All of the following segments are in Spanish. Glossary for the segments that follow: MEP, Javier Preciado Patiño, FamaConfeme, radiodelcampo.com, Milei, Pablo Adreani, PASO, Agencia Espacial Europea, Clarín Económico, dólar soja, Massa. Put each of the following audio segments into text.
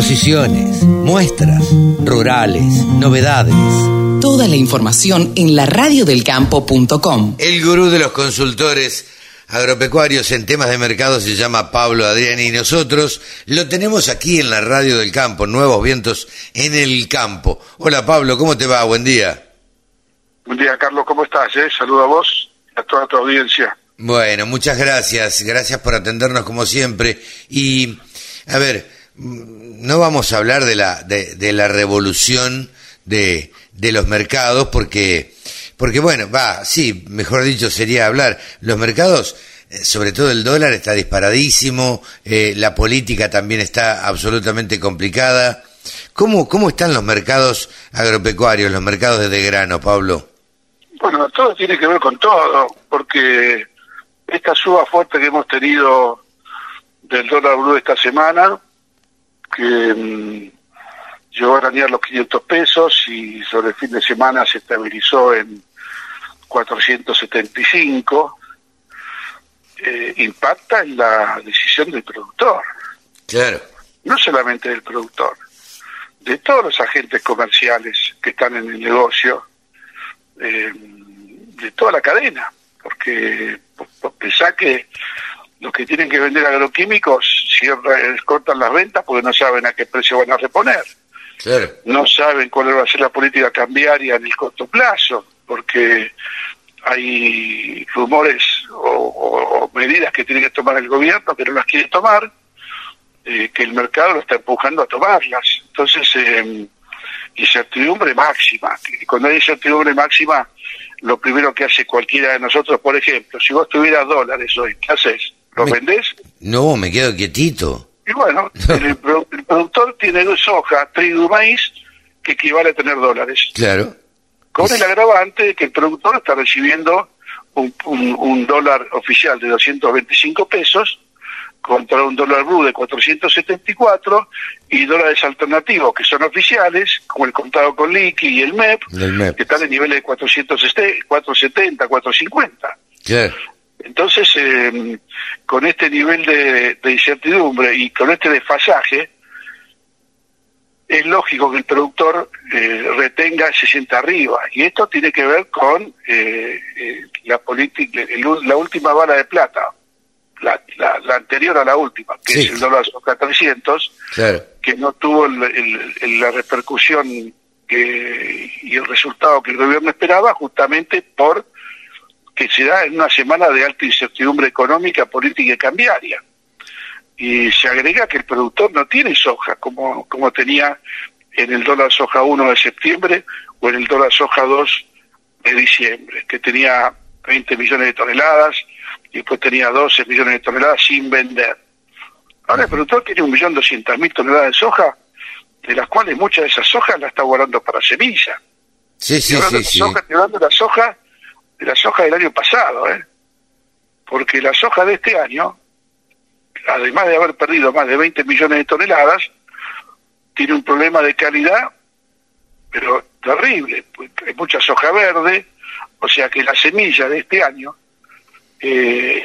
exposiciones, muestras, rurales, novedades. Toda la información en la radiodelcampo.com. El gurú de los consultores agropecuarios en temas de mercado se llama Pablo Adreani y nosotros lo tenemos aquí en la Radio del Campo, Nuevos Vientos en el Campo. Hola Pablo, ¿cómo te va? Buen día. Buen día Carlos, ¿cómo estás? Saludo a vos y a toda tu audiencia. Bueno, muchas gracias, gracias por atendernos como siempre. Y a ver, no vamos a hablar de la revolución de los mercados porque bueno, va, sí, mejor dicho sería hablar. Los mercados, sobre todo el dólar, está disparadísimo, la política también está absolutamente complicada. ¿Cómo están los mercados agropecuarios, los mercados de grano, Pablo? Bueno, todo tiene que ver con todo, porque esta suba fuerte que hemos tenido del dólar blue esta semana, que llegó a arañar los 500 pesos y sobre el fin de semana se estabilizó en 475, impacta en la decisión del productor. Claro. No solamente del productor, de todos los agentes comerciales que están en el negocio, de toda la cadena, porque pensá que los que tienen que vender agroquímicos cortan las ventas porque no saben a qué precio van a reponer. Claro. No saben cuál va a ser la política cambiaria en el corto plazo, porque hay rumores o medidas que tiene que tomar el gobierno que no las quiere tomar, que el mercado lo está empujando a tomarlas. Entonces, incertidumbre máxima. Y cuando hay incertidumbre máxima, lo primero que hace cualquiera de nosotros, por ejemplo, si vos tuvieras dólares hoy, ¿qué haces? ¿Los vendés? No, me quedo quietito. Y bueno, el productor tiene soja, trigo y maíz, que equivale a tener dólares. Claro. Con el agravante de que el productor está recibiendo un dólar oficial de 225 pesos contra un dólar blue de 474 y dólares alternativos que son oficiales, como el contado con liqui y el MEP, que están en niveles de 470, 450. Claro. Entonces, con este nivel de incertidumbre y con este desfasaje, es lógico que el productor retenga, se sienta arriba. Y esto tiene que ver con la política, la última bala de plata, la anterior a la última, que sí, es el dólar soja 300, claro, que no tuvo la repercusión y el resultado que el gobierno esperaba, justamente por que se da en una semana de alta incertidumbre económica, política y cambiaria. Y se agrega que el productor no tiene soja, como tenía en el dólar soja 1 de septiembre o en el dólar soja 2 de diciembre, que tenía 20 millones de toneladas y después tenía 12 millones de toneladas sin vender. Ahora el productor tiene 1.200.000 toneladas de soja, de las cuales muchas de esas sojas las está guardando para semilla. Soja de la soja del año pasado, porque la soja de este año, además de haber perdido más de 20 millones de toneladas, tiene un problema de calidad, pero terrible. Hay mucha soja verde, o sea que la semilla de este año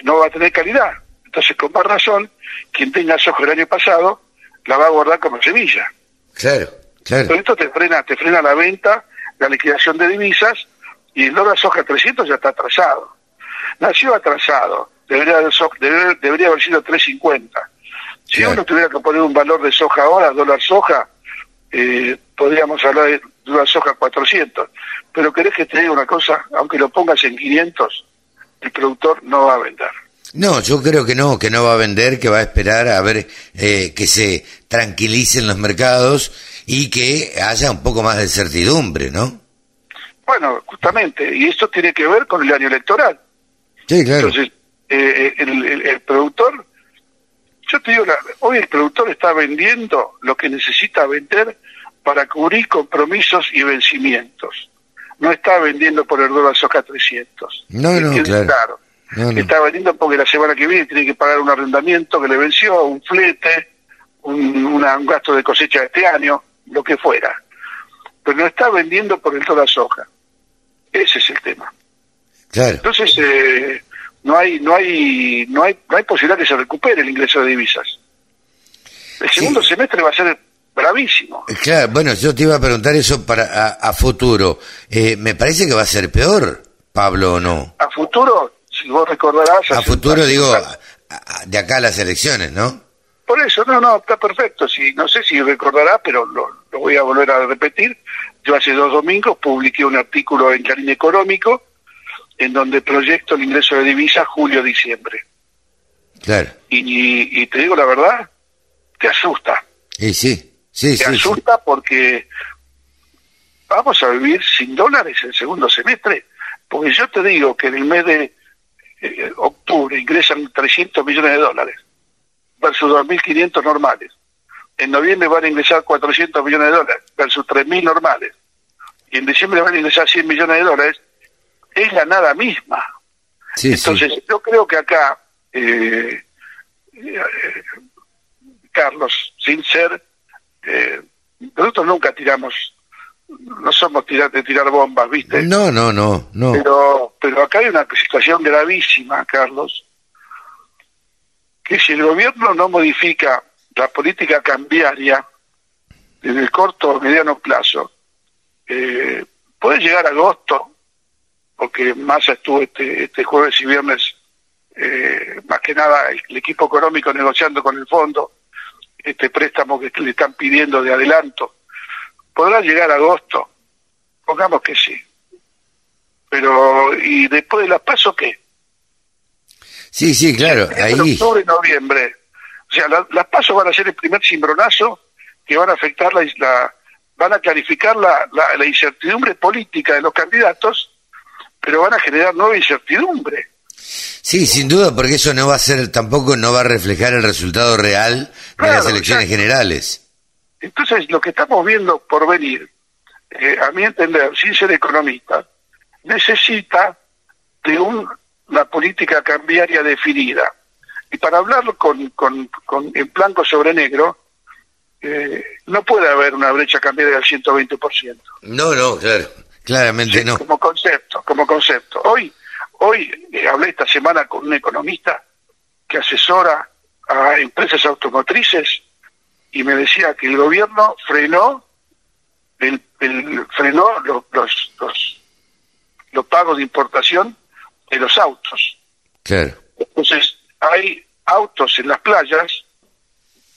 no va a tener calidad. Entonces, con más razón, quien tenga soja del año pasado, la va a guardar como semilla. Claro, claro. Pero esto te frena la venta, la liquidación de divisas, y el dólar soja 300 ya está atrasado. Nació atrasado. Debería haber sido 3.50. Si uno tuviera que poner un valor de soja ahora, dólar soja, podríamos hablar de dólar soja 400. Pero querés que te diga una cosa, aunque lo pongas en 500, el productor no va a vender. No, yo creo que no va a vender, que va a esperar a ver que se tranquilicen los mercados y que haya un poco más de certidumbre, ¿no? Bueno, justamente, y esto tiene que ver con el año electoral. Sí, claro. Entonces, el productor, yo te digo, hoy el productor está vendiendo lo que necesita vender para cubrir compromisos y vencimientos. No está vendiendo por el dólar soja 300. No, claro. No. Está vendiendo porque la semana que viene tiene que pagar un arrendamiento que le venció, un flete, un gasto de cosecha de este año, lo que fuera. Pero no está vendiendo por el dólar soja. Ese es el tema. Claro. Entonces no hay posibilidad que se recupere el ingreso de divisas. El segundo semestre va a ser bravísimo. Claro, bueno, yo te iba a preguntar eso para a futuro. Me parece que va a ser peor, Pablo, ¿o no? A futuro, si vos recordarás... A futuro, digo, de acá a las elecciones, ¿no? Por eso, no, está perfecto. Si, no sé si recordarás, pero lo voy a volver a repetir. Yo hace 2 domingos publiqué un artículo en Clarín Económico en donde proyecto el ingreso de divisas julio-diciembre. Claro. Y te digo la verdad, te asusta. Y sí. Te asusta porque vamos a vivir sin dólares el segundo semestre. Porque yo te digo que en el mes de octubre ingresan 300 millones de dólares versus 2.500 normales. En noviembre van a ingresar 400 millones de dólares versus 3.000 normales. Y en diciembre van a ingresar 100 millones de dólares. Es la nada misma. Sí, entonces, yo creo que acá, Carlos, sin ser... nosotros nunca tiramos... No somos de tirar bombas, ¿viste? No. Pero acá hay una situación gravísima, Carlos, que si el gobierno no modifica la política cambiaria en el corto o mediano plazo, puede llegar agosto, porque Massa estuvo este jueves y viernes, más que nada el equipo económico negociando con el fondo, este préstamo que le están pidiendo de adelanto. Podrá llegar agosto, pongamos que sí. Pero, ¿y después de las PASO qué? Sí, claro. Ahí... En octubre y noviembre. O sea, las PASO van a ser el primer cimbronazo que van a afectar van a clarificar la incertidumbre política de los candidatos, pero van a generar nueva incertidumbre. Sí, sin duda, porque eso no va a ser, tampoco no va a reflejar el resultado real de las elecciones generales. Entonces, lo que estamos viendo por venir, a mi entender, sin ser economista, necesita de una política cambiaria definida. Y para hablar en blanco sobre negro, no puede haber una brecha cambiaria del 120%. No, claro. Claramente sí, no. Como concepto. Hoy hablé esta semana con un economista que asesora a empresas automotrices y me decía que el gobierno frenó los pagos de importación de los autos. Claro. Entonces hay autos en las playas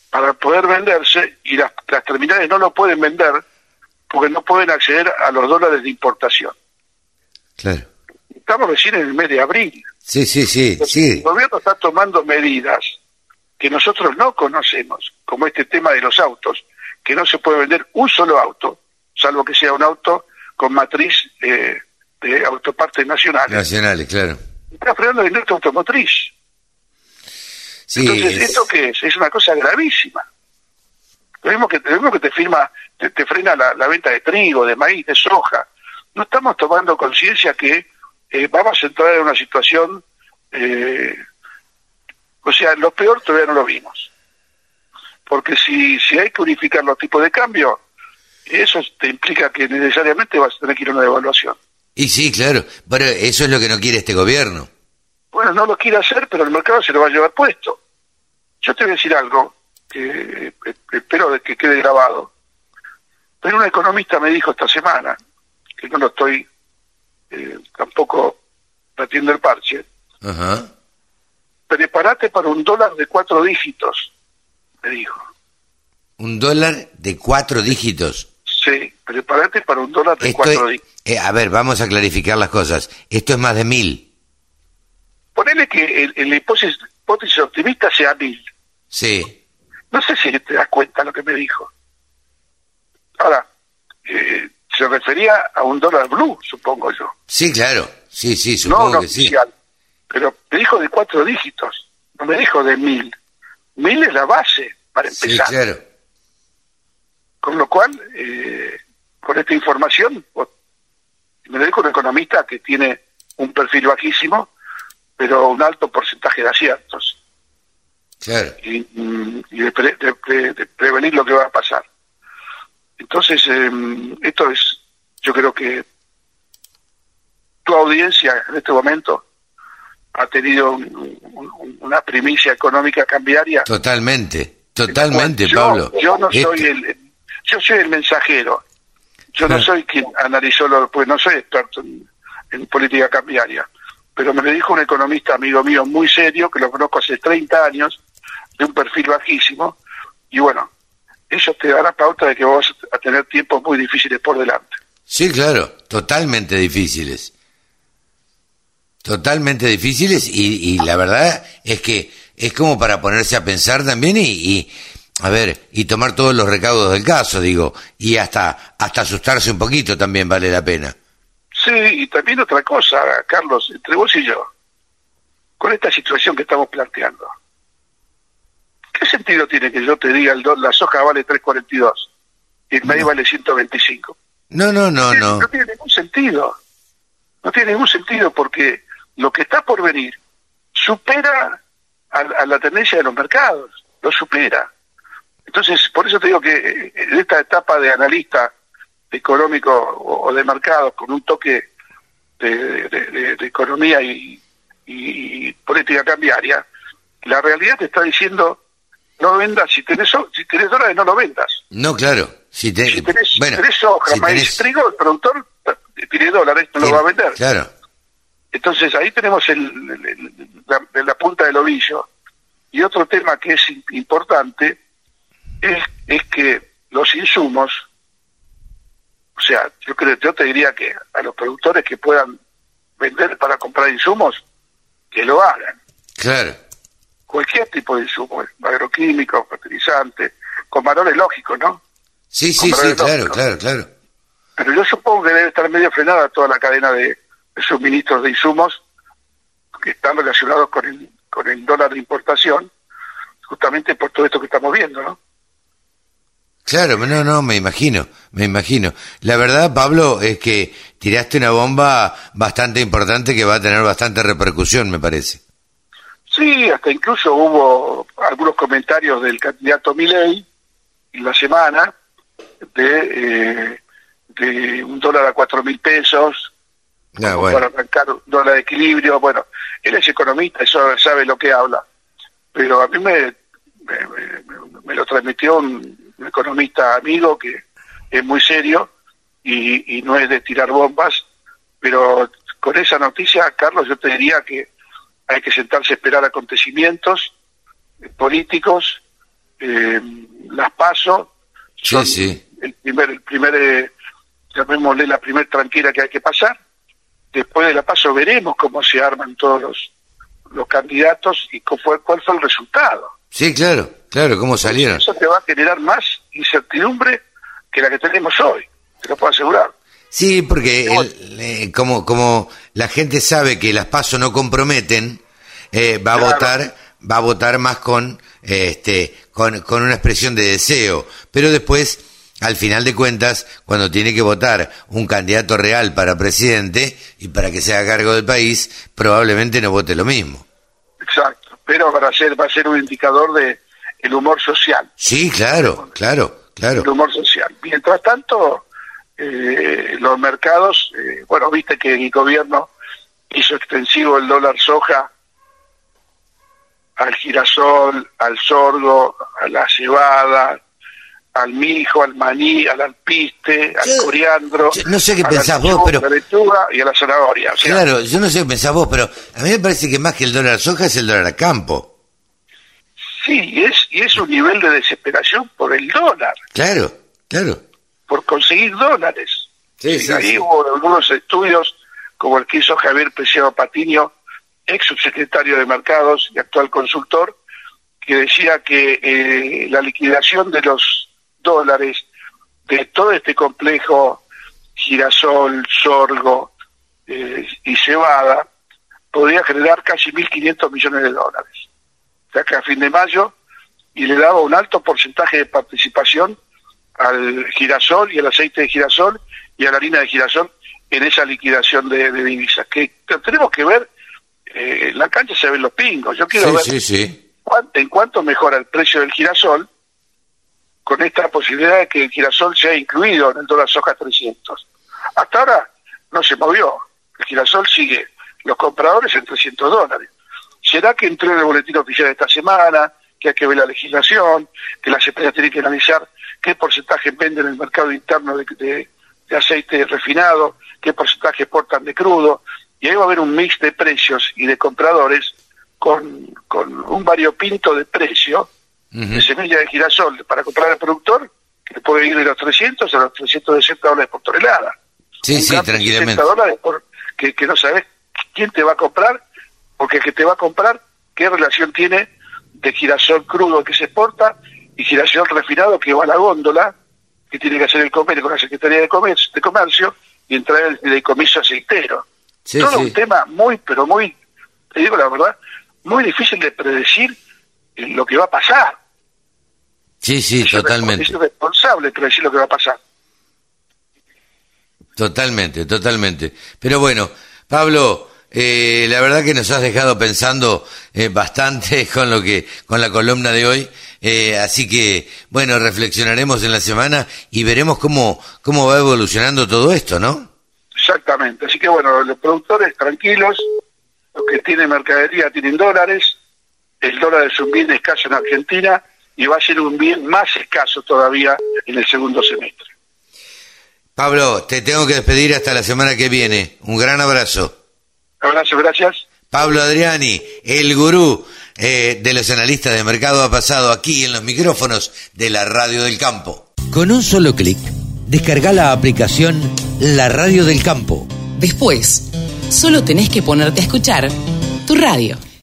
para poder venderse y las terminales no lo pueden vender porque no pueden acceder a los dólares de importación. Claro. Estamos recién en el mes de abril. Sí. El gobierno está tomando medidas que nosotros no conocemos, como este tema de los autos, que no se puede vender un solo auto, salvo que sea un auto con matriz de autopartes nacionales. Nacionales, claro. Está frenando la industria automotriz. Sí, entonces, ¿esto qué es? Es una cosa gravísima. Lo mismo que te frena la venta de trigo, de maíz, de soja. No estamos tomando conciencia que vamos a entrar en una situación, o sea, lo peor todavía no lo vimos. Porque si hay que unificar los tipos de cambio, eso te implica que necesariamente vas a tener que ir a una devaluación. Y sí, claro, pero eso es lo que no quiere este gobierno. Bueno, no lo quiere hacer, pero el mercado se lo va a llevar puesto. Yo te voy a decir algo, que espero que quede grabado. Pero un economista me dijo esta semana, que no lo estoy tampoco batiendo el parche. Ajá. Prepárate para un dólar de 4 dígitos, me dijo. ¿Un dólar de 4 dígitos? Sí, prepárate para un dólar de 4 dígitos. A ver, vamos a clarificar las cosas. Esto es más de 1.000. Ponele que el hipótesis optimista sea 1.000. Sí. No sé si te das cuenta lo que me dijo. Ahora, se refería a un dólar blue, supongo yo. Sí, claro. Sí, supongo no que oficial, sí. Pero me dijo de 4 dígitos. No me dijo de 1.000. 1.000 es la base para empezar. Sí, claro. Con lo cual, con esta información, me lo dijo un economista que tiene un perfil bajísimo, pero un alto porcentaje de aciertos. Claro. Y de prevenir lo que va a pasar. Entonces, esto es, yo creo que tu audiencia en este momento ha tenido una primicia económica cambiaria. Totalmente, Pablo. Yo no soy el yo soy el mensajero, yo no soy quien analizó los, pues no soy experto en política cambiaria, pero me lo dijo un economista amigo mío muy serio, que lo conozco hace 30 años, de un perfil bajísimo, y bueno, eso te dará pauta de que vas a tener tiempos muy difíciles por delante. Sí, claro, totalmente difíciles. Totalmente difíciles, y la verdad es que es como para ponerse a pensar también y a ver, y tomar todos los recaudos del caso, digo, y hasta asustarse un poquito también vale la pena. Sí, y también otra cosa, Carlos, entre vos y yo, con esta situación que estamos planteando, ¿qué sentido tiene que yo te diga la soja vale 3.42 y el maíz vale 125? No. No tiene ningún sentido. No tiene ningún sentido porque lo que está por venir supera a la tendencia de los mercados, lo supera. Entonces, por eso te digo que en esta etapa de analista económico o de mercados con un toque de economía y política cambiaria, la realidad te está diciendo no vendas, si tenés dólares no lo vendas. No, claro. Si tenés soja, maíz, trigo, el productor tiene dólares, no lo va a vender. Claro. Entonces ahí tenemos la punta del ovillo. Y otro tema que es importante es que los insumos, o sea, yo te diría que a los productores que puedan vender para comprar insumos, que lo hagan. Claro. Cualquier tipo de insumo, agroquímicos, fertilizantes, con valores lógicos, ¿no? Sí, claro. Pero yo supongo que debe estar medio frenada toda la cadena de suministros de insumos que están relacionados con el dólar de importación, justamente por todo esto que estamos viendo, ¿no? Claro, no, me imagino. La verdad, Pablo, es que tiraste una bomba bastante importante que va a tener bastante repercusión, me parece. Sí, hasta incluso hubo algunos comentarios del candidato Milei en la semana de un dólar a 4.000 pesos, para arrancar un dólar de equilibrio. Bueno, él es economista, eso sabe lo que habla, pero a mí me lo transmitió un economista amigo que es muy serio y no es de tirar bombas, pero con esa noticia, Carlos, yo te diría que hay que sentarse a esperar acontecimientos políticos. Las PASO son llamémosle la primer tranquera que hay que pasar. Después de la PASO veremos cómo se arman todos los candidatos y cuál fue el resultado. Sí, claro, cómo salieron. Eso te va a generar más incertidumbre que la que tenemos hoy, te lo puedo asegurar. Sí, porque como la gente sabe que las PASO no comprometen, va a votar más con una expresión de deseo, pero después, al final de cuentas, cuando tiene que votar un candidato real para presidente y para que sea a cargo del país, probablemente no vote lo mismo. Exacto, pero va a ser un indicador de el humor social. Sí, claro. El humor social. Mientras tanto, los mercados, viste que el gobierno hizo extensivo el dólar soja al girasol, al sorgo, a la cebada, al mijo, al maní, al alpiste, al coriandro. No sé qué pensás vos, pero a la lechuga y a la zanahoria. O sea, claro, yo no sé qué pensás vos, pero a mí me parece que más que el dólar soja es el dólar a campo. Sí, y es un nivel de desesperación por el dólar. Claro. Por conseguir dólares. Sí. Hubo algunos estudios, como el que hizo Javier Preciado Patiño, ex subsecretario de Mercados y actual consultor, que decía que la liquidación de los dólares de todo este complejo girasol, sorgo y cebada podía generar casi 1.500 millones de dólares. O sea que a fin de mayo, y le daba un alto porcentaje de participación al girasol y al aceite de girasol y a la harina de girasol en esa liquidación de divisas. Que tenemos que ver, en la cancha se ven los pingos. Yo quiero ver en cuánto mejora el precio del girasol con esta posibilidad de que el girasol sea incluido en el dólar soja 300. Hasta ahora no se movió. El girasol sigue los compradores en $300. ¿Será que entró en el boletín oficial esta semana? que hay que ver la legislación, que las empresas tienen que analizar qué porcentaje venden en el mercado interno de aceite refinado, qué porcentaje exportan de crudo, y ahí va a haber un mix de precios y de compradores con un variopinto de precio de semilla de girasol para comprar al productor, que puede ir de los 300 a los 360 dólares por tonelada. Sí, tranquilamente. $60 que no sabes quién te va a comprar, porque el que te va a comprar, qué relación tiene de girasol crudo que se exporta y girasol refinado que va a la góndola, que tiene que hacer el convenio con la Secretaría de Comercio y entrar en el comiso aceitero. Sí, todo sí. Un tema muy, pero muy, te digo la verdad, muy difícil de predecir lo que va a pasar. Sí, es totalmente. Es irresponsable predecir lo que va a pasar. Totalmente. Pero bueno, Pablo, la verdad que nos has dejado pensando bastante con la columna de hoy, así que bueno, reflexionaremos en la semana y veremos cómo va evolucionando todo esto, ¿no? Exactamente, así que bueno, los productores tranquilos, los que tienen mercadería tienen dólares, el dólar es un bien escaso en Argentina y va a ser un bien más escaso todavía en el segundo semestre. Pablo, te tengo que despedir hasta la semana que viene. Un gran abrazo. Abrazo, gracias. Pablo Adreani, el gurú de los analistas de mercado, ha pasado aquí en los micrófonos de la Radio del Campo. Con un solo clic, descarga la aplicación La Radio del Campo. Después, solo tenés que ponerte a escuchar tu radio.